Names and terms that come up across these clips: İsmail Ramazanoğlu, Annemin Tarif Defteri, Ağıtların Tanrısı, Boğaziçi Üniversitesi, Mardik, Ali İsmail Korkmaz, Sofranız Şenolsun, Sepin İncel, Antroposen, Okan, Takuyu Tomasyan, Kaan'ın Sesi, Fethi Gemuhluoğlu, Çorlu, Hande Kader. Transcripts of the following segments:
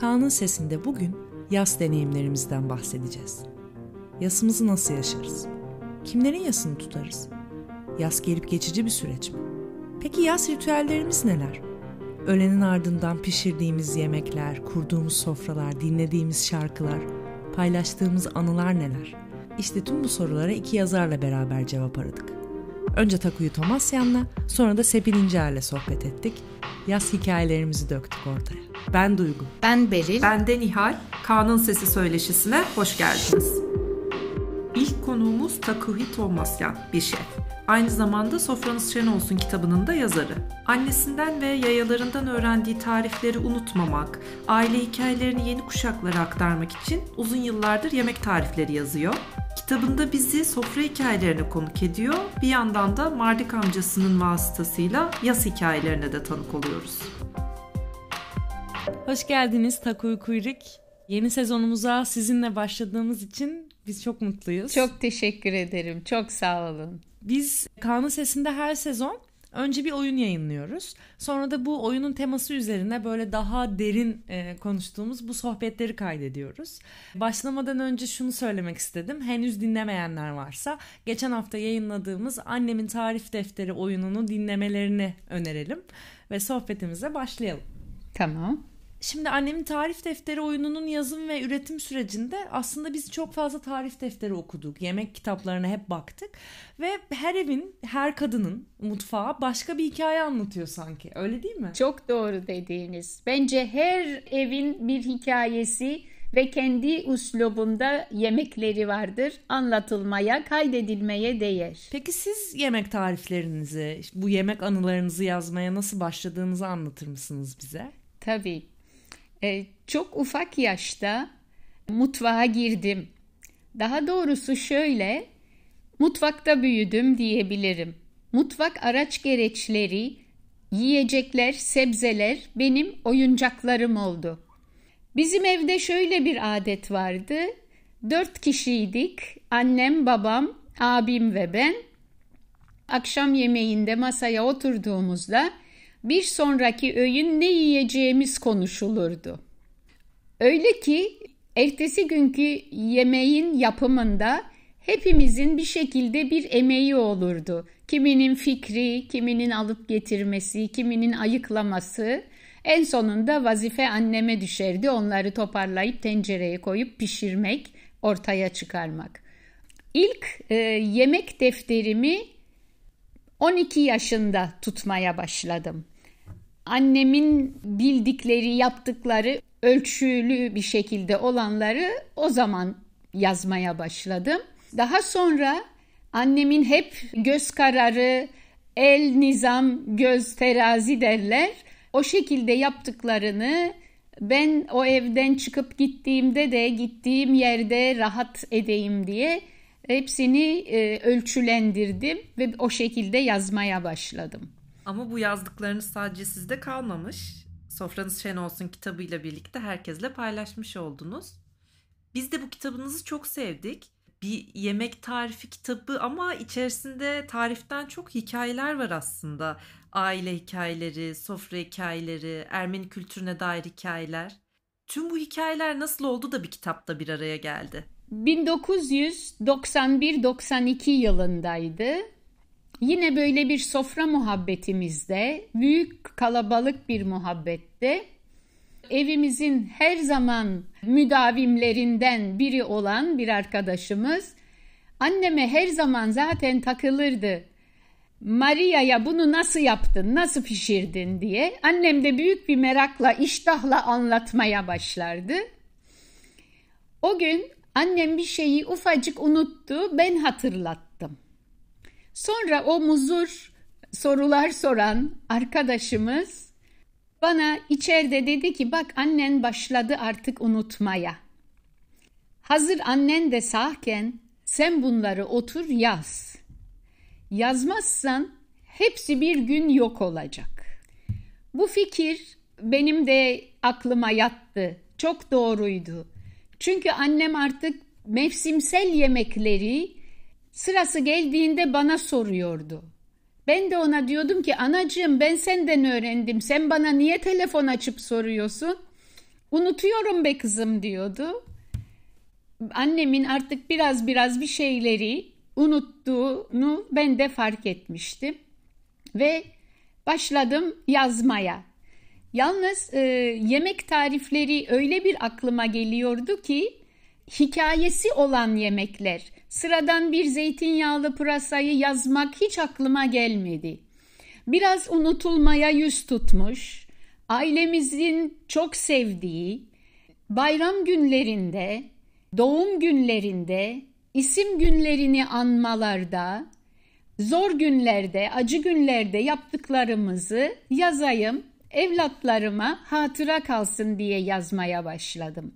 Kaan'ın Sesi'nde bugün yas deneyimlerimizden bahsedeceğiz. Yasımızı nasıl yaşarız? Kimlerin yasını tutarız? Yas gelip geçici bir süreç mi? Peki yas ritüellerimiz neler? Öğlenin ardından pişirdiğimiz yemekler, kurduğumuz sofralar, dinlediğimiz şarkılar, paylaştığımız anılar neler? İşte tüm bu sorulara iki yazarla beraber cevap aradık. Önce Takuyu Tomasyan'la, sonra da Sepin İncel'le sohbet ettik. Yas hikayelerimizi döktük ortaya. Ben Duygu. Ben Beril. Ben de Nihal. Kaan'ın Sesi Söyleşisi'ne hoş geldiniz. İlk konuğumuz Takuyu Tomasyan, bir şef. Aynı zamanda Sofranız Şenolsun kitabının da yazarı. Annesinden ve yayalarından öğrendiği tarifleri unutmamak, aile hikayelerini yeni kuşaklara aktarmak için uzun yıllardır yemek tarifleri yazıyor. Kitabında bizi sofra hikayelerine konuk ediyor, bir yandan da Mardik amcasının vasıtasıyla yas hikayelerine de tanık oluyoruz. Hoş geldiniz Takuyu Kuyruk. Yeni sezonumuza sizinle başladığımız için biz çok mutluyuz. Çok teşekkür ederim, çok sağ olun. Biz Kaan'ın Sesi'nde her sezon önce bir oyun yayınlıyoruz. Sonra da bu oyunun teması üzerine böyle daha derin konuştuğumuz bu sohbetleri kaydediyoruz. Başlamadan önce şunu söylemek istedim. Henüz dinlemeyenler varsa geçen hafta yayınladığımız Annemin Tarif Defteri oyununu dinlemelerini önerelim ve sohbetimize başlayalım. Tamam. Şimdi Annemin Tarif Defteri oyununun yazım ve üretim sürecinde aslında biz çok fazla tarif defteri okuduk. Yemek kitaplarına hep baktık. Ve her evin, her kadının mutfağı başka bir hikaye anlatıyor sanki. Öyle değil mi? Çok doğru dediğiniz. Bence her evin bir hikayesi ve kendi üslubunda yemekleri vardır. Anlatılmaya, kaydedilmeye değer. Peki siz yemek tariflerinizi, bu yemek anılarınızı yazmaya nasıl başladığınızı anlatır mısınız bize? Tabii. Çok ufak yaşta mutfağa girdim. Daha doğrusu şöyle, mutfakta büyüdüm diyebilirim. Mutfak araç gereçleri, yiyecekler, sebzeler benim oyuncaklarım oldu. Bizim evde şöyle bir adet vardı. 4 kişiydik. Annem, babam, abim ve ben. Akşam yemeğinde masaya oturduğumuzda bir sonraki öğün ne yiyeceğimiz konuşulurdu. Öyle ki ertesi günkü yemeğin yapımında hepimizin bir şekilde bir emeği olurdu. Kiminin fikri, kiminin alıp getirmesi, kiminin ayıklaması. En sonunda vazife anneme düşerdi. Onları toparlayıp tencereye koyup pişirmek, ortaya çıkarmak. İlk yemek defterimi 12 yaşında tutmaya başladım. Annemin bildikleri, yaptıkları, ölçülü bir şekilde olanları o zaman yazmaya başladım. Daha sonra annemin hep göz kararı, el nizam, göz terazi derler. O şekilde yaptıklarını ben o evden çıkıp gittiğimde de gittiğim yerde rahat edeyim diye hepsini ölçülendirdim ve o şekilde yazmaya başladım. Ama bu yazdıklarınız sadece sizde kalmamış. Sofranız Şenolsun kitabıyla birlikte herkesle paylaşmış oldunuz. Biz de bu kitabınızı çok sevdik. Bir yemek tarifi kitabı ama içerisinde tariften çok hikayeler var aslında. Aile hikayeleri, sofra hikayeleri, Ermeni kültürüne dair hikayeler. Tüm bu hikayeler nasıl oldu da bir kitapta bir araya geldi? 1991-92 yılındaydı. Yine böyle bir sofra muhabbetimizde, büyük kalabalık bir muhabbette evimizin her zaman müdavimlerinden biri olan bir arkadaşımız anneme her zaman zaten takılırdı. Maria'ya bunu nasıl yaptın, nasıl pişirdin diye annem de büyük bir merakla, iştahla anlatmaya başlardı. O gün annem bir şeyi ufacık unuttu, ben hatırlattım. Sonra o muzur sorular soran arkadaşımız bana içeride dedi ki bak annen başladı artık unutmaya. Hazır annen de sağken sen bunları otur yaz. Yazmazsan hepsi bir gün yok olacak. Bu fikir benim de aklıma yattı. Çok doğruydu. Çünkü annem artık mevsimsel yemekleri sırası geldiğinde bana soruyordu. Ben de ona diyordum ki anacığım ben senden öğrendim. Sen bana niye telefon açıp soruyorsun? Unutuyorum be kızım diyordu. Annemin artık biraz bir şeyleri unuttuğunu ben de fark etmiştim. Ve başladım yazmaya. Yalnız yemek tarifleri öyle bir aklıma geliyordu ki hikayesi olan yemekler. Sıradan bir zeytinyağlı pırasayı yazmak hiç aklıma gelmedi. Biraz unutulmaya yüz tutmuş, ailemizin çok sevdiği, bayram günlerinde, doğum günlerinde, isim günlerini anmalarda, zor günlerde, acı günlerde yaptıklarımızı yazayım, evlatlarıma hatıra kalsın diye yazmaya başladım.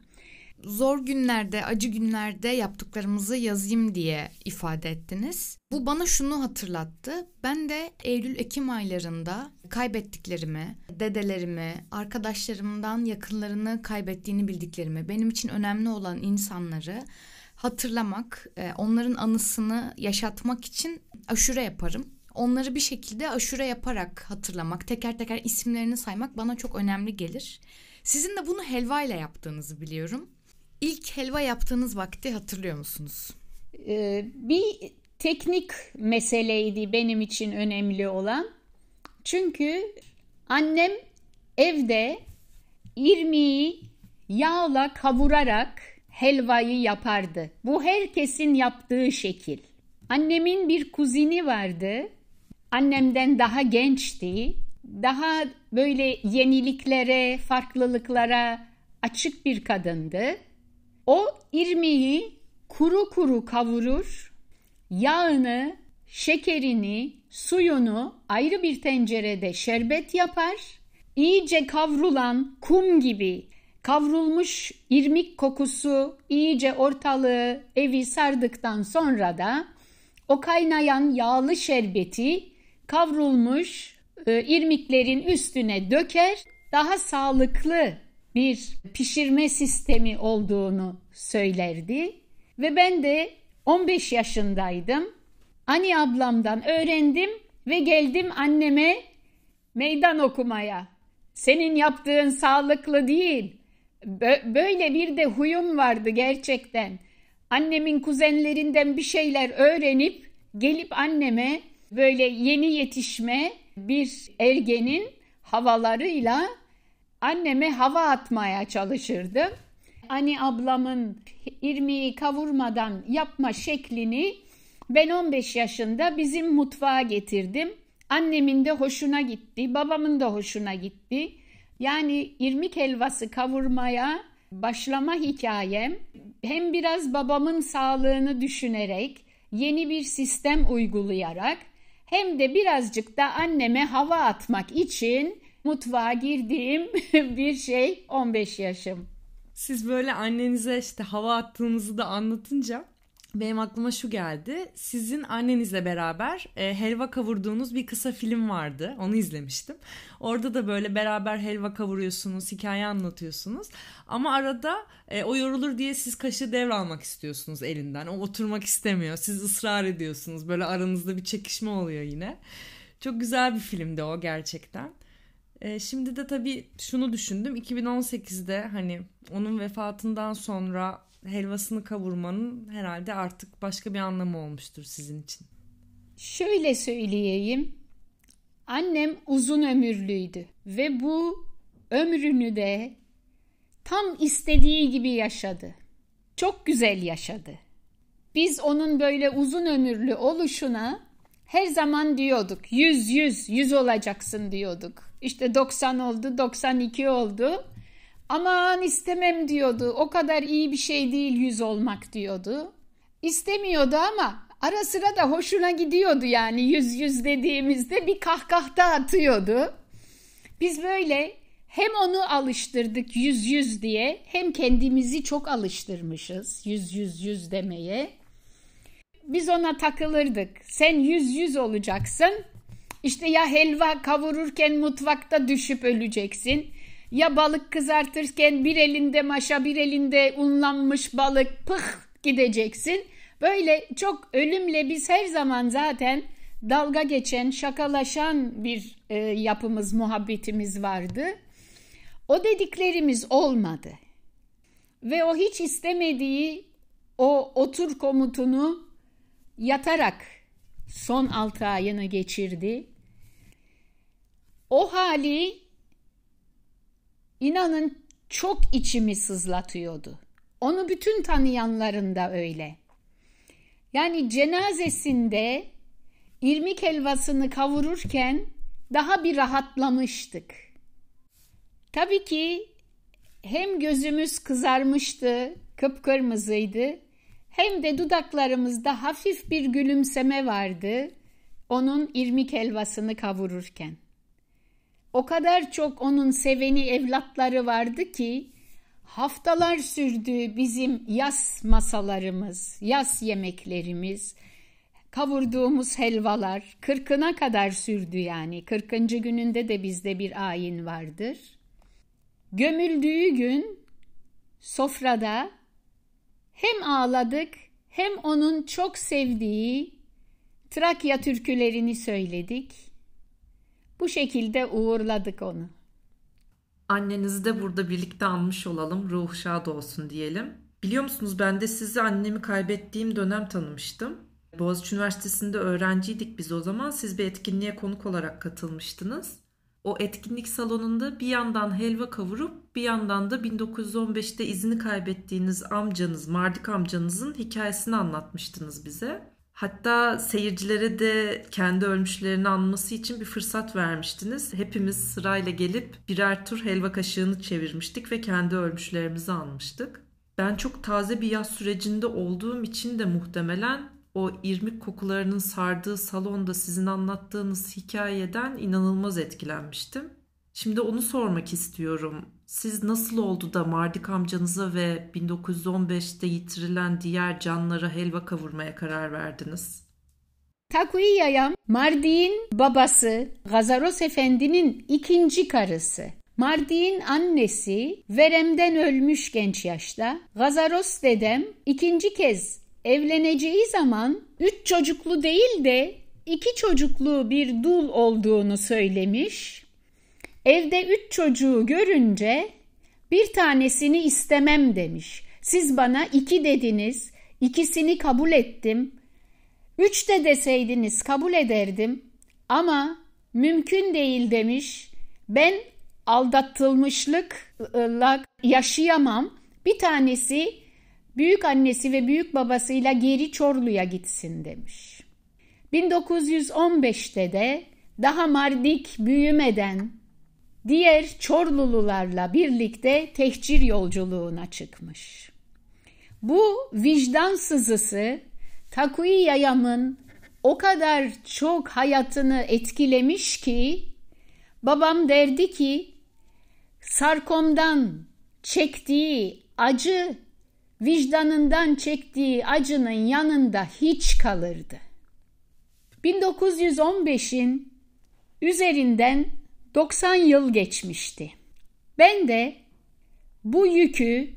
Zor günlerde, acı günlerde yaptıklarımızı yazayım diye ifade ettiniz. Bu bana şunu hatırlattı. Ben de Eylül-Ekim aylarında kaybettiklerimi, dedelerimi, arkadaşlarımdan yakınlarını kaybettiğini bildiklerimi, benim için önemli olan insanları hatırlamak, onların anısını yaşatmak için aşure yaparım. Onları bir şekilde aşure yaparak hatırlamak, teker teker isimlerini saymak bana çok önemli gelir. Sizin de bunu helva ile yaptığınızı biliyorum. İlk helva yaptığınız vakti hatırlıyor musunuz? Bir teknik meseleydi benim için önemli olan. Çünkü annem evde irmiği yağla kavurarak helvayı yapardı. Bu herkesin yaptığı şekil. Annemin bir kuzini vardı. Annemden daha gençti. Daha böyle yeniliklere, farklılıklara açık bir kadındı. O irmiği kuru kuru kavurur, yağını, şekerini, suyunu ayrı bir tencerede şerbet yapar. İyice kavrulan kum gibi kavrulmuş irmik kokusu iyice ortalığı, evi sardıktan sonra da o kaynayan yağlı şerbeti kavrulmuş irmiklerin üstüne döker, daha sağlıklı bir pişirme sistemi olduğunu söylerdi. Ve ben de 15 yaşındaydım. Ani ablamdan öğrendim ve geldim anneme meydan okumaya. Senin yaptığın sağlıklı değil. Böyle bir de huyum vardı gerçekten. Annemin kuzenlerinden bir şeyler öğrenip gelip anneme böyle yeni yetişme bir ergenin havalarıyla anneme hava atmaya çalışırdım. Hani ablamın irmiği kavurmadan yapma şeklini ben 15 yaşında bizim mutfağa getirdim. Annemin de hoşuna gitti, babamın da hoşuna gitti. Yani irmik helvası kavurmaya başlama hikayem hem biraz babamın sağlığını düşünerek, yeni bir sistem uygulayarak hem de birazcık da anneme hava atmak için mutfağa girdiğim bir şey 15 yaşım. Siz böyle annenize işte hava attığınızı da anlatınca benim aklıma şu geldi. Sizin annenizle beraber helva kavurduğunuz bir kısa film vardı. Onu izlemiştim. Orada da böyle beraber helva kavuruyorsunuz, hikaye anlatıyorsunuz. Ama arada o yorulur diye siz kaşığı devralmak istiyorsunuz elinden. O oturmak istemiyor. Siz ısrar ediyorsunuz. Böyle aranızda bir çekişme oluyor yine. Çok güzel bir filmdi o gerçekten. Şimdi de tabii şunu düşündüm. 2018'de hani onun vefatından sonra helvasını kavurmanın herhalde artık başka bir anlamı olmuştur sizin için. Şöyle söyleyeyim. Annem uzun ömürlüydü ve bu ömrünü de tam istediği gibi yaşadı. Çok güzel yaşadı. Biz onun böyle uzun ömürlü oluşuna her zaman diyorduk. 100 olacaksın diyorduk. İşte 90 oldu, 92 oldu. Aman istemem diyordu. O kadar iyi bir şey değil 100 olmak diyordu. İstemiyordu ama ara sıra da hoşuna gidiyordu yani 100 dediğimizde bir kahkahta atıyordu. Biz böyle hem onu alıştırdık 100 diye hem kendimizi çok alıştırmışız 100 demeye. Biz ona takılırdık. Sen 100 olacaksın. İşte ya helva kavururken mutfakta düşüp öleceksin. Ya balık kızartırken bir elinde maşa bir elinde unlanmış balık pıh gideceksin. Böyle çok ölümle biz her zaman zaten dalga geçen şakalaşan bir yapımız muhabbetimiz vardı. O dediklerimiz olmadı. Ve o hiç istemediği o otur komutunu yatarak son 6 ayını geçirdi. O hali inanın çok içimi sızlatıyordu. Onu bütün tanıyanlarında öyle. Yani cenazesinde irmik helvasını kavururken daha bir rahatlamıştık. Tabii ki hem gözümüz kızarmıştı, kıpkırmızıydı, hem de dudaklarımızda hafif bir gülümseme vardı onun irmik helvasını kavururken. O kadar çok onun seveni evlatları vardı ki haftalar sürdü bizim yas masalarımız, yas yemeklerimiz, kavurduğumuz helvalar 40'ına kadar sürdü yani. 40. gününde de bizde bir ayin vardır. Gömüldüğü gün sofrada hem ağladık hem onun çok sevdiği Trakya türkülerini söyledik. Bu şekilde uğurladık onu. Annenizi de burada birlikte anmış olalım. Ruh şad olsun diyelim. Biliyor musunuz, ben de sizi annemi kaybettiğim dönem tanımıştım. Boğaziçi Üniversitesi'nde öğrenciydik biz o zaman. Siz bir etkinliğe konuk olarak katılmıştınız. O etkinlik salonunda bir yandan helva kavurup bir yandan da 1915'te izini kaybettiğiniz amcanız, Mardik amcanızın hikayesini anlatmıştınız bize. Hatta seyircilere de kendi ölmüşlerini anması için bir fırsat vermiştiniz. Hepimiz sırayla gelip birer tur helva kaşığını çevirmiştik ve kendi ölmüşlerimizi anmıştık. Ben çok taze bir yaz sürecinde olduğum için de muhtemelen o irmik kokularının sardığı salonda sizin anlattığınız hikayeden inanılmaz etkilenmiştim. Şimdi onu sormak istiyorum. Siz nasıl oldu da Mardik amcanıza ve 1915'te yitirilen diğer canlara helva kavurmaya karar verdiniz? Takuyu yayam Mardik'in babası Gazaros Efendi'nin 2. karısı. Mardik'in annesi veremden ölmüş genç yaşta. Gazaros dedem 2. kez evleneceği zaman 3 çocuklu değil de 2 çocuklu bir dul olduğunu söylemiş. Evde 3 çocuğu görünce bir tanesini istemem demiş. Siz bana 2 dediniz, 2'sini kabul ettim. 3 de deseydiniz kabul ederdim ama mümkün değil demiş. Ben aldatılmışlıkla yaşayamam. Bir tanesi büyük annesi ve büyük babasıyla geri Çorlu'ya gitsin demiş. 1915'te de daha Mardik büyümeden diğer Çorlulularla birlikte tehcir yolculuğuna çıkmış. Bu vicdan sızısı Takuyu yayamın o kadar çok hayatını etkilemiş ki babam derdi ki sarkomdan çektiği acı, vicdanından çektiği acının yanında hiç kalırdı. 1915'in üzerinden 90 yıl geçmişti. Ben de bu yükü,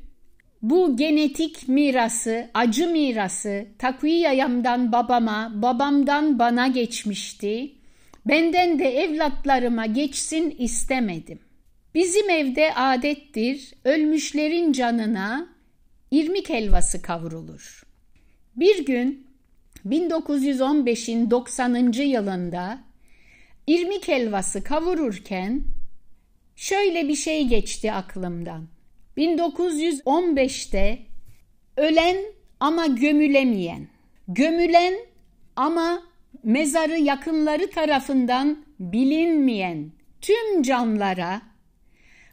bu genetik mirası, acı mirası Takuyu yayamdan babama, babamdan bana geçmişti. Benden de evlatlarıma geçsin istemedim. Bizim evde adettir, ölmüşlerin canına irmik helvası kavrulur. Bir gün 1915'in 90. yılında irmik helvası kavururken şöyle bir şey geçti aklımdan. 1915'te ölen ama gömülemeyen, gömülen ama mezarı yakınları tarafından bilinmeyen tüm canlara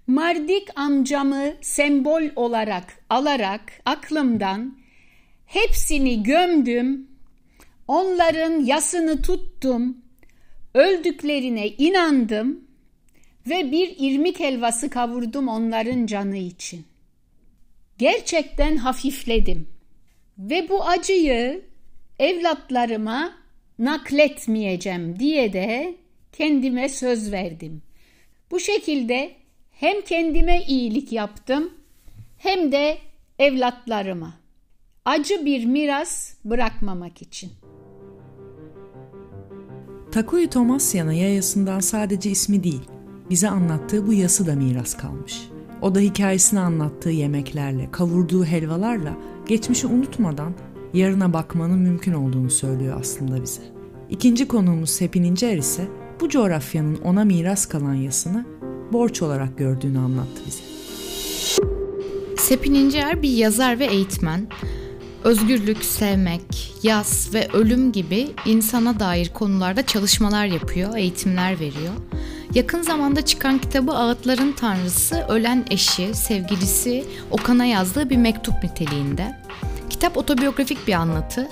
Mardik amcamı sembol olarak alarak aklımdan hepsini gömdüm, onların yasını tuttum, öldüklerine inandım ve bir irmik helvası kavurdum onların canı için. Gerçekten hafifledim ve bu acıyı evlatlarıma nakletmeyeceğim diye de kendime söz verdim. Bu şekilde hem kendime iyilik yaptım hem de evlatlarıma. Acı bir miras bırakmamak için. Takuyu Tomasyan'ın yayasından sadece ismi değil, bize anlattığı bu yası da miras kalmış. O da hikayesini anlattığı yemeklerle, kavurduğu helvalarla geçmişi unutmadan yarına bakmanın mümkün olduğunu söylüyor aslında bize. İkinci konuğumuz Sepin İncel ise bu coğrafyanın ona miras kalan yasını borç olarak gördüğünü anlattı bize. Sepin İncel bir yazar ve eğitmen. Özgürlük, sevmek, yas ve ölüm gibi insana dair konularda çalışmalar yapıyor, eğitimler veriyor. Yakın zamanda çıkan kitabı Ağıtların Tanrısı, ölen eşi, sevgilisi Okan'a yazdığı bir mektup niteliğinde. Kitap otobiyografik bir anlatı.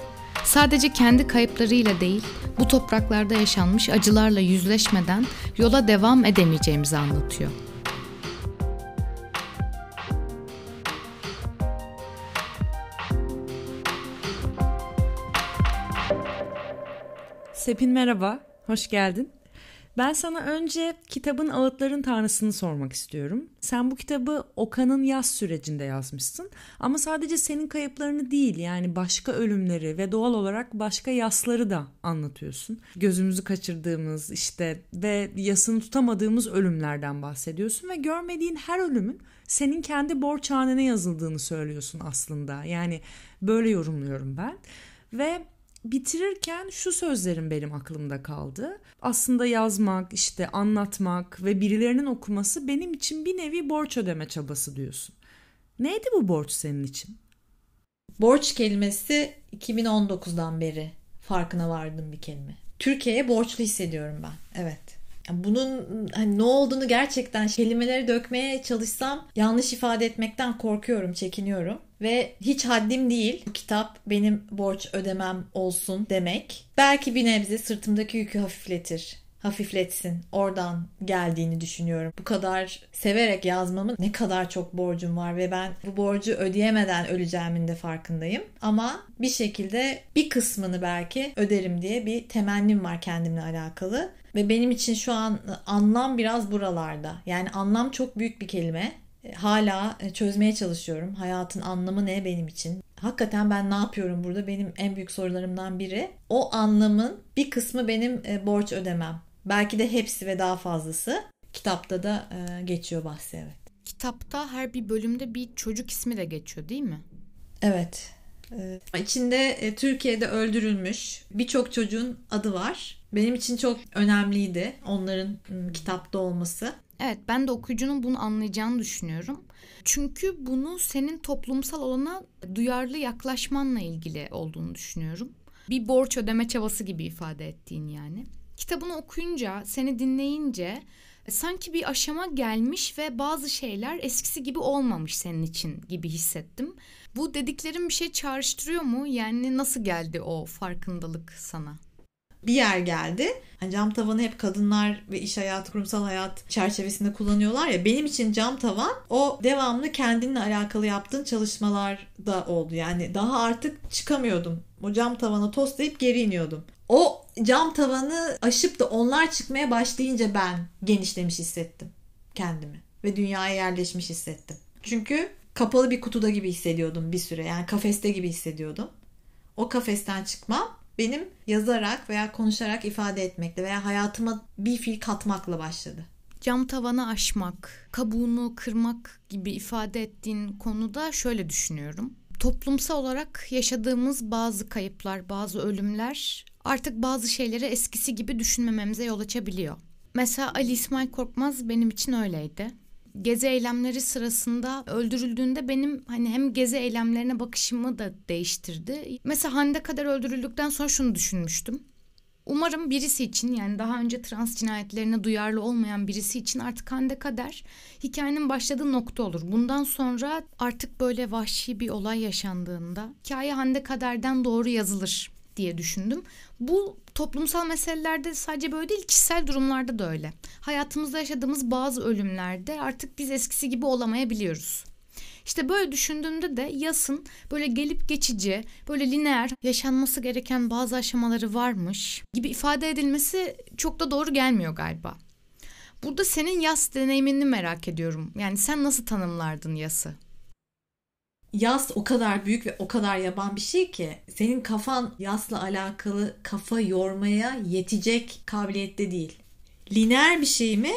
Sadece kendi kayıplarıyla değil, bu topraklarda yaşanmış acılarla yüzleşmeden yola devam edemeyeceğimizi anlatıyor. Sepin merhaba, hoş geldin. Ben sana önce kitabın Ağıtların Tanrısı'nı sormak istiyorum. Sen bu kitabı Okan'ın yaz sürecinde yazmışsın. Ama sadece senin kayıplarını değil, yani başka ölümleri ve doğal olarak başka yasları da anlatıyorsun. Gözümüzü kaçırdığımız ve yasını tutamadığımız ölümlerden bahsediyorsun. Ve görmediğin her ölümün senin kendi borçhanene yazıldığını söylüyorsun aslında. Yani böyle yorumluyorum ben. Ve bitirirken şu sözlerim benim aklımda kaldı. Aslında yazmak, anlatmak ve birilerinin okuması benim için bir nevi borç ödeme çabası diyorsun. Neydi bu borç senin için? Borç kelimesi 2019'dan beri farkına vardım bir kelime. Türkiye'ye borçlu hissediyorum ben. Evet. Bunun ne olduğunu gerçekten kelimelere dökmeye çalışsam yanlış ifade etmekten korkuyorum, çekiniyorum. Ve hiç haddim değil bu kitap benim borç ödemem olsun demek. Belki bir nebze sırtımdaki yükü hafifletsin. Oradan geldiğini düşünüyorum. Bu kadar severek yazmamın ne kadar çok borcum var ve ben bu borcu ödeyemeden öleceğimin de farkındayım. Ama bir şekilde bir kısmını belki öderim diye bir temennim var kendimle alakalı. Ve benim için şu an anlam biraz buralarda. Yani anlam çok büyük bir kelime. Hala çözmeye çalışıyorum. Hayatın anlamı ne benim için? Hakikaten ben ne yapıyorum burada? Benim en büyük sorularımdan biri. O anlamın bir kısmı benim borç ödemem. Belki de hepsi ve daha fazlası. Kitapta da geçiyor bahsi, evet. Kitapta her bir bölümde bir çocuk ismi de geçiyor değil mi? Evet. İçinde Türkiye'de öldürülmüş birçok çocuğun adı var. Benim için çok önemliydi onların kitapta olması. Evet, ben de okuyucunun bunu anlayacağını düşünüyorum. Çünkü bunu senin toplumsal olana duyarlı yaklaşmanla ilgili olduğunu düşünüyorum. Bir borç ödeme çabası gibi ifade ettiğin yani. Kitabını okuyunca, seni dinleyince sanki bir aşama gelmiş ve bazı şeyler eskisi gibi olmamış senin için gibi hissettim. Bu dediklerim bir şey çağrıştırıyor mu? Yani nasıl geldi o farkındalık sana? Bir yer geldi. Yani cam tavanı hep kadınlar ve iş hayatı, kurumsal hayat çerçevesinde kullanıyorlar ya. Benim için cam tavan o devamlı kendinle alakalı yaptığın çalışmalarda oldu. Yani daha artık çıkamıyordum. O cam tavana toslayıp geri iniyordum. O cam tavanı aşıp da onlar çıkmaya başlayınca ben genişlemiş hissettim kendimi. Ve dünyaya yerleşmiş hissettim. Çünkü kapalı bir kutuda gibi hissediyordum bir süre. Yani kafeste gibi hissediyordum. O kafesten çıkmam benim yazarak veya konuşarak ifade etmekle veya hayatıma bir fiil katmakla başladı. Cam tavanı aşmak, kabuğunu kırmak gibi ifade ettiğin konuda şöyle düşünüyorum. Toplumsal olarak yaşadığımız bazı kayıplar, bazı ölümler artık bazı şeyleri eskisi gibi düşünmememize yol açabiliyor. Mesela Ali İsmail Korkmaz benim için öyleydi. Gezi eylemleri sırasında öldürüldüğünde benim hem gezi eylemlerine bakışımı da değiştirdi. Mesela Hande Kader öldürüldükten sonra şunu düşünmüştüm. Umarım birisi için, yani daha önce trans cinayetlerine duyarlı olmayan birisi için artık Hande Kader hikayenin başladığı nokta olur. Bundan sonra artık böyle vahşi bir olay yaşandığında hikaye Hande Kader'den doğru yazılır diye düşündüm. Bu toplumsal meselelerde sadece böyle değil, kişisel durumlarda da öyle. Hayatımızda yaşadığımız bazı ölümlerde artık biz eskisi gibi olamayabiliyoruz. Böyle düşündüğümde de yasın böyle gelip geçici, böyle lineer yaşanması gereken bazı aşamaları varmış gibi ifade edilmesi çok da doğru gelmiyor galiba. Burada senin yas deneyimini merak ediyorum. Yani sen nasıl tanımlardın yası? Yas o kadar büyük ve o kadar yaban bir şey ki senin kafan yasla alakalı kafa yormaya yetecek kabiliyette değil. Lineer bir şey mi?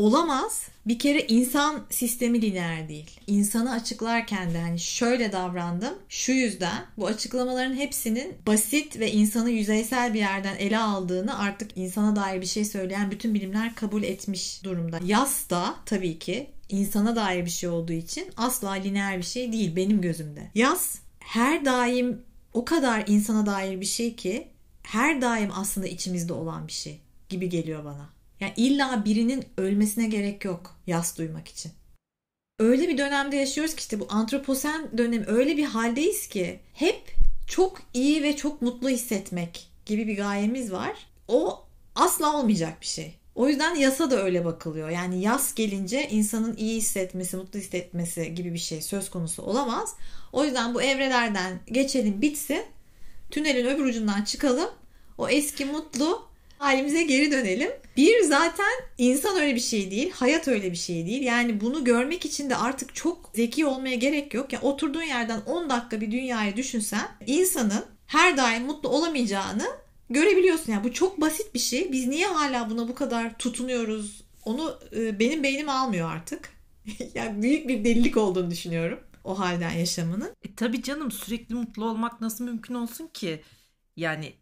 olamaz. Bir kere insan sistemi lineer değil. İnsanı açıklarken de hani şöyle davrandım, şu yüzden, bu açıklamaların hepsinin basit ve insanı yüzeysel bir yerden ele aldığını artık insana dair bir şey söyleyen bütün bilimler kabul etmiş durumda. Yas da tabii ki insana dair bir şey olduğu için asla lineer bir şey değil benim gözümde. Yas her daim o kadar insana dair bir şey ki her daim aslında içimizde olan bir şey gibi geliyor bana. Yani illa birinin ölmesine gerek yok yas duymak için. Öyle bir dönemde yaşıyoruz ki işte bu antroposen dönemi, öyle bir haldeyiz ki hep çok iyi ve çok mutlu hissetmek gibi bir gayemiz var. O asla olmayacak bir şey. O yüzden yasa da öyle bakılıyor. Yani yas gelince insanın iyi hissetmesi, mutlu hissetmesi gibi bir şey söz konusu olamaz. O yüzden bu evrelerden geçelim, bitsin. Tünelin öbür ucundan çıkalım. O eski mutlu halimize geri dönelim. Bir, zaten insan öyle bir şey değil. Hayat öyle bir şey değil. Yani bunu görmek için de artık çok zeki olmaya gerek yok. Yani oturduğun yerden 10 dakika bir dünyayı düşünsen insanın her daim mutlu olamayacağını görebiliyorsun. Yani bu çok basit bir şey. Biz niye hala buna bu kadar tutunuyoruz? Onu benim beynim almıyor artık. Yani büyük bir delilik olduğunu düşünüyorum o halden yaşamanın. Tabii canım, sürekli mutlu olmak nasıl mümkün olsun ki? Yani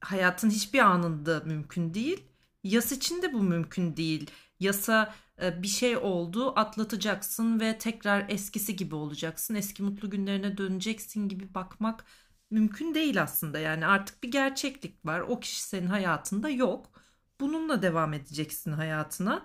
hayatın hiçbir anında mümkün değil. Yas için de bu mümkün değil. Yasa bir şey oldu, atlatacaksın ve tekrar eskisi gibi olacaksın. Eski mutlu günlerine döneceksin gibi bakmak mümkün değil aslında. Yani artık bir gerçeklik var. O kişi senin hayatında yok. Bununla devam edeceksin hayatına.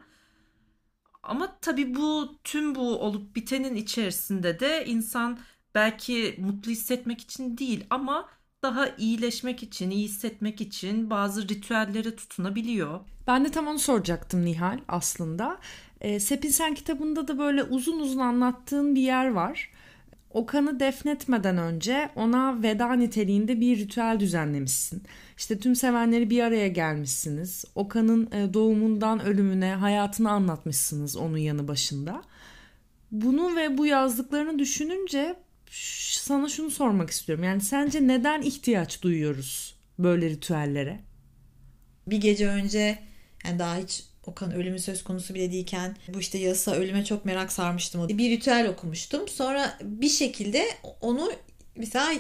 Ama tabii bu, tüm bu olup bitenin içerisinde de insan belki mutlu hissetmek için değil ama daha iyileşmek için, iyi hissetmek için bazı ritüellere tutunabiliyor. Ben de tam onu soracaktım Nihal aslında. Sepin Sen kitabında da böyle uzun uzun anlattığın bir yer var. Okan'ı defnetmeden önce ona veda niteliğinde bir ritüel düzenlemişsin. İşte tüm sevenleri bir araya gelmişsiniz. Okan'ın doğumundan ölümüne hayatını anlatmışsınız onun yanı başında. Bunu ve bu yazdıklarını düşününce sana şunu sormak istiyorum. Yani sence neden ihtiyaç duyuyoruz böyle ritüellere? Bir gece önce, yani daha hiç Okan ölümü söz konusu bile değilken, bu işte yasa, ölüme çok merak sarmıştım. Bir ritüel okumuştum. Sonra bir şekilde onu mesela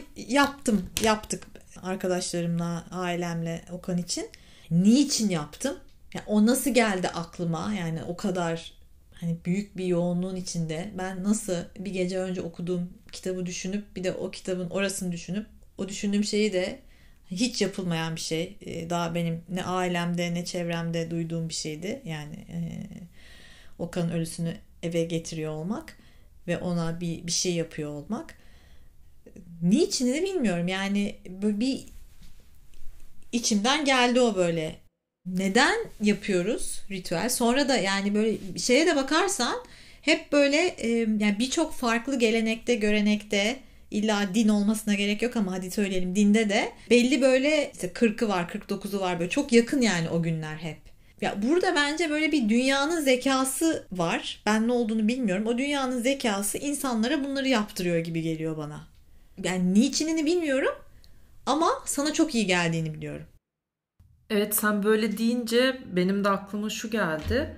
yaptık arkadaşlarımla, ailemle Okan için. Niçin yaptım? Yani o nasıl geldi aklıma? Yani o kadar hani büyük bir yoğunluğun içinde ben nasıl bir gece önce okuduğum kitabı düşünüp bir de o kitabın orasını düşünüp o düşündüğüm şeyi de, hiç yapılmayan bir şey. Daha benim ne ailemde ne çevremde duyduğum bir şeydi. Yani Okan'ın ölüsünü eve getiriyor olmak ve ona bir şey yapıyor olmak. Niçin de bilmiyorum. Yani bir içimden geldi o böyle. Neden yapıyoruz ritüel? Sonra da yani böyle şeye de bakarsan hep böyle yani birçok farklı gelenekte, görenekte, İlla din olmasına gerek yok ama hadi söyleyelim dinde de belli böyle işte 40'ı var, 49'u var, böyle çok yakın yani o günler hep. Ya burada bence böyle bir dünyanın zekası var. Ben ne olduğunu bilmiyorum. O dünyanın zekası insanlara bunları yaptırıyor gibi geliyor bana. Yani niçinini bilmiyorum ama sana çok iyi geldiğini biliyorum. Evet, sen böyle deyince benim de aklıma şu geldi.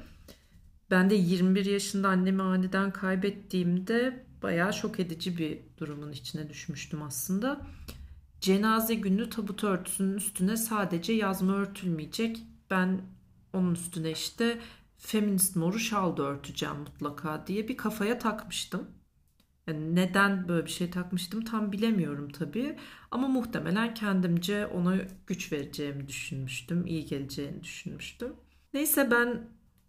Ben de 21 yaşında annemi aniden kaybettiğimde bayağı şok edici bir durumun içine düşmüştüm aslında. Cenaze günü tabut örtüsünün üstüne sadece yazma örtülmeyecek. Ben onun üstüne işte feminist moru şal da örteceğim mutlaka diye bir kafaya takmıştım. Yani neden böyle bir şey takmıştım tam bilemiyorum tabii. Ama muhtemelen kendimce ona güç vereceğimi düşünmüştüm. İyi geleceğini düşünmüştüm. Neyse, ben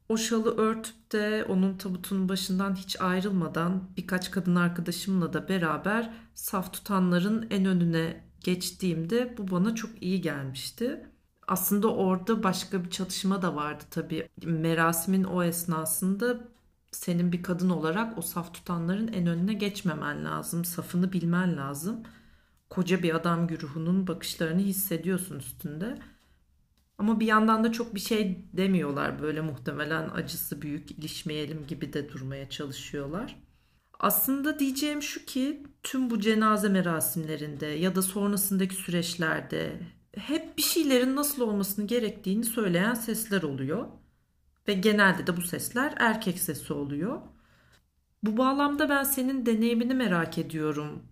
o şalı örtüp de onun tabutunun başından hiç ayrılmadan birkaç kadın arkadaşımla da beraber saf tutanların en önüne geçtiğimde bu bana çok iyi gelmişti. Aslında orada başka bir çatışma da vardı tabii. Merasimin o esnasında senin bir kadın olarak o saf tutanların en önüne geçmemen lazım. Safını bilmen lazım. Koca bir adam güruhunun bakışlarını hissediyorsun üstünde. Ama bir yandan da çok bir şey demiyorlar, böyle muhtemelen acısı büyük, ilişmeyelim gibi de durmaya çalışıyorlar. Aslında diyeceğim şu ki tüm bu cenaze merasimlerinde ya da sonrasındaki süreçlerde hep bir şeylerin nasıl olmasını gerektiğini söyleyen sesler oluyor. Ve genelde de bu sesler erkek sesi oluyor. Bu bağlamda ben senin deneyimini merak ediyorum.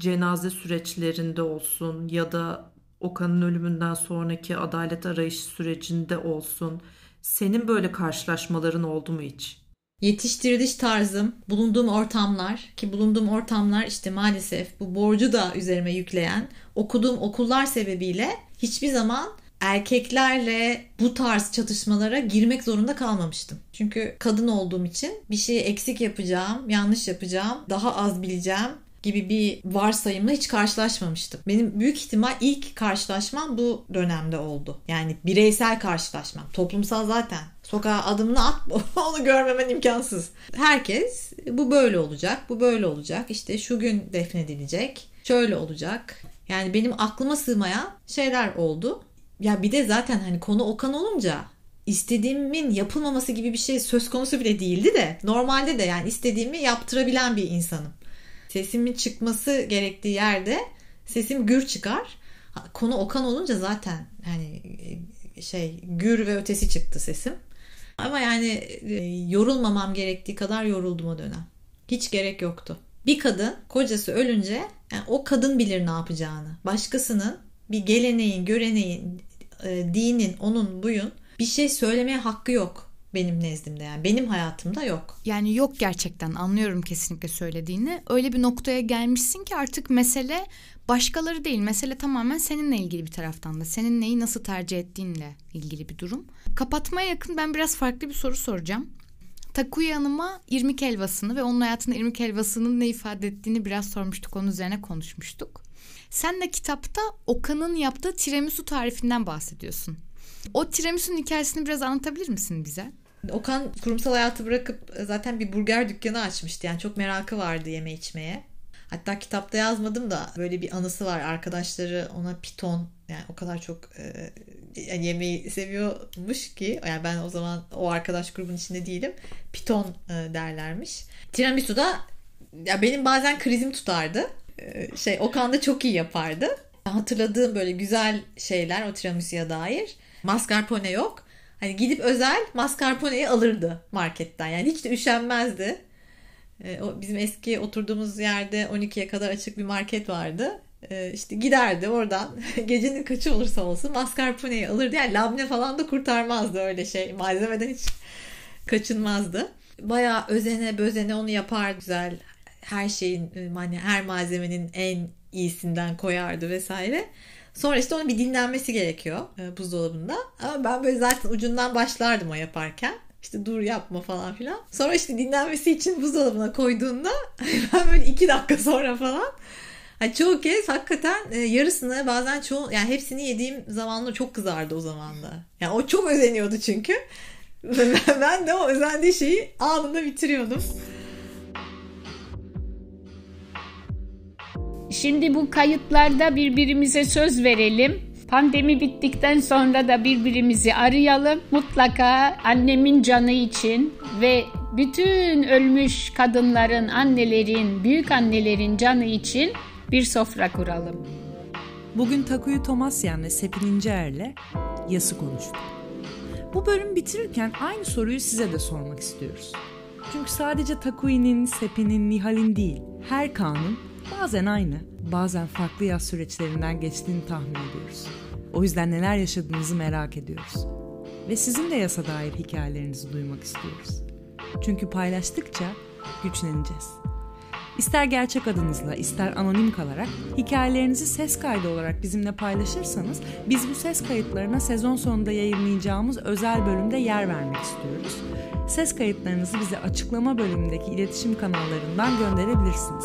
Cenaze süreçlerinde olsun ya da Okan'ın ölümünden sonraki adalet arayışı sürecinde olsun. Senin böyle karşılaşmaların oldu mu hiç? Yetiştiriliş tarzım, bulunduğum ortamlar ki bulunduğum ortamlar işte maalesef bu borcu da üzerime yükleyen okuduğum okullar sebebiyle hiçbir zaman erkeklerle bu tarz çatışmalara girmek zorunda kalmamıştım. Çünkü kadın olduğum için bir şeyi eksik yapacağım, yanlış yapacağım, daha az bileceğim gibi bir varsayımla hiç karşılaşmamıştım. Benim büyük ihtimal ilk karşılaşmam bu dönemde oldu. Yani bireysel karşılaşmam. Toplumsal zaten. Sokağa adımını at, onu görmemen imkansız. Herkes bu böyle olacak, bu böyle olacak. İşte şu gün defnedilecek, şöyle olacak. Yani benim aklıma sığmayan şeyler oldu. Ya bir de zaten hani konu Okan olunca istediğimin yapılmaması gibi bir şey söz konusu bile değildi de normalde de yani istediğimi yaptırabilen bir insanım. Sesimin çıkması gerektiği yerde sesim gür çıkar. Konu Okan olunca zaten hani gür ve ötesi çıktı sesim. Ama yani yorulmamam gerektiği kadar yoruldum o dönem. Hiç gerek yoktu. Bir kadın kocası ölünce yani o kadın bilir ne yapacağını. Başkasının bir geleneğin, göreneğin, dinin, onun, buyun bir şey söylemeye hakkı yok benim nezdimde yani. Benim hayatımda yok. Yani yok gerçekten, anlıyorum kesinlikle söylediğini. Öyle bir noktaya gelmişsin ki artık mesele başkaları değil. Mesele tamamen seninle ilgili bir taraftan da. Senin neyi nasıl tercih ettiğinle ilgili bir durum. Kapatmaya yakın ben biraz farklı bir soru soracağım. Takuyu Hanım'a irmik helvasını ve onun hayatında irmik helvasının ne ifade ettiğini biraz sormuştuk. Onun üzerine konuşmuştuk. Sen de kitapta Okan'ın yaptığı tiramisu tarifinden bahsediyorsun. O tiramisu'nun hikayesini biraz anlatabilir misin bize? Okan kurumsal hayatı bırakıp zaten bir burger dükkanı açmıştı. Yani çok merakı vardı yeme içmeye. Hatta kitapta yazmadım da böyle bir anısı var. Arkadaşları ona piton, yani o kadar çok yemeği seviyormuş ki yani ben o zaman o arkadaş grubunun içinde değilim. Piton derlermiş. Tiramisu da ya benim bazen krizim tutardı. Okan da çok iyi yapardı. Hatırladığım böyle güzel şeyler o tiramisu'ya dair. Mascarpone yok. Hani gidip özel mascarpone'yi alırdı marketten. Yani hiç de üşenmezdi. O bizim eski oturduğumuz yerde 12'ye kadar açık bir market vardı. İşte giderdi oradan gecenin kaçı olursa olsun mascarpone'yi alırdı. Yani labne falan da kurtarmazdı öyle şey. Malzemeden hiç kaçınmazdı. Bayağı özene bözene onu yapar güzel. Her şeyin, yani her malzemenin en iyisinden koyardı vesaire. Sonra işte onun bir dinlenmesi gerekiyor buzdolabında. Ama ben böyle zaten ucundan başlardım o yaparken. İşte dur yapma falan filan. Sonra işte dinlenmesi için buzdolabına koyduğunda ben böyle 2 dakika sonra falan. Yani çoğu kez hakikaten yarısını bazen çoğu yani hepsini yediğim zamanla çok kızardı o zaman da. Yani o çok özeniyordu çünkü. Ben de o özendiği şeyi anında bitiriyordum. Şimdi bu kayıtlarda birbirimize söz verelim. Pandemi bittikten sonra da birbirimizi arayalım. Mutlaka annemin canı için ve bütün ölmüş kadınların, annelerin, büyük annelerin canı için bir sofra kuralım. Bugün Takuyu Tomasyan ve Sepin İncel'le yası konuştuk. Bu bölümü bitirirken aynı soruyu size de sormak istiyoruz. Çünkü sadece Takuyu'nun, Sepin'in, Nihal'in değil, her Kaan'ın bazen aynı, bazen farklı yaz süreçlerinden geçtiğini tahmin ediyoruz. O yüzden neler yaşadığınızı merak ediyoruz. Ve sizin de yasa dair hikayelerinizi duymak istiyoruz. Çünkü paylaştıkça güçleneceğiz. İster gerçek adınızla, ister anonim kalarak hikayelerinizi ses kaydı olarak bizimle paylaşırsanız, biz bu ses kayıtlarına sezon sonunda yayınlayacağımız özel bölümde yer vermek istiyoruz. Ses kayıtlarınızı bize açıklama bölümündeki iletişim kanallarından gönderebilirsiniz.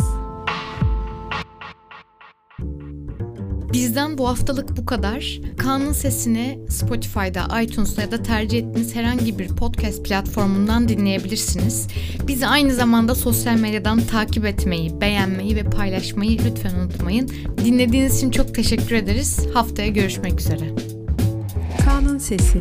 Bizden bu haftalık bu kadar. Kaan'ın Sesi'ni Spotify'da, iTunes'ta ya da tercih ettiğiniz herhangi bir podcast platformundan dinleyebilirsiniz. Bizi aynı zamanda sosyal medyadan takip etmeyi, beğenmeyi ve paylaşmayı lütfen unutmayın. Dinlediğiniz için çok teşekkür ederiz. Haftaya görüşmek üzere. Kaan'ın Sesi.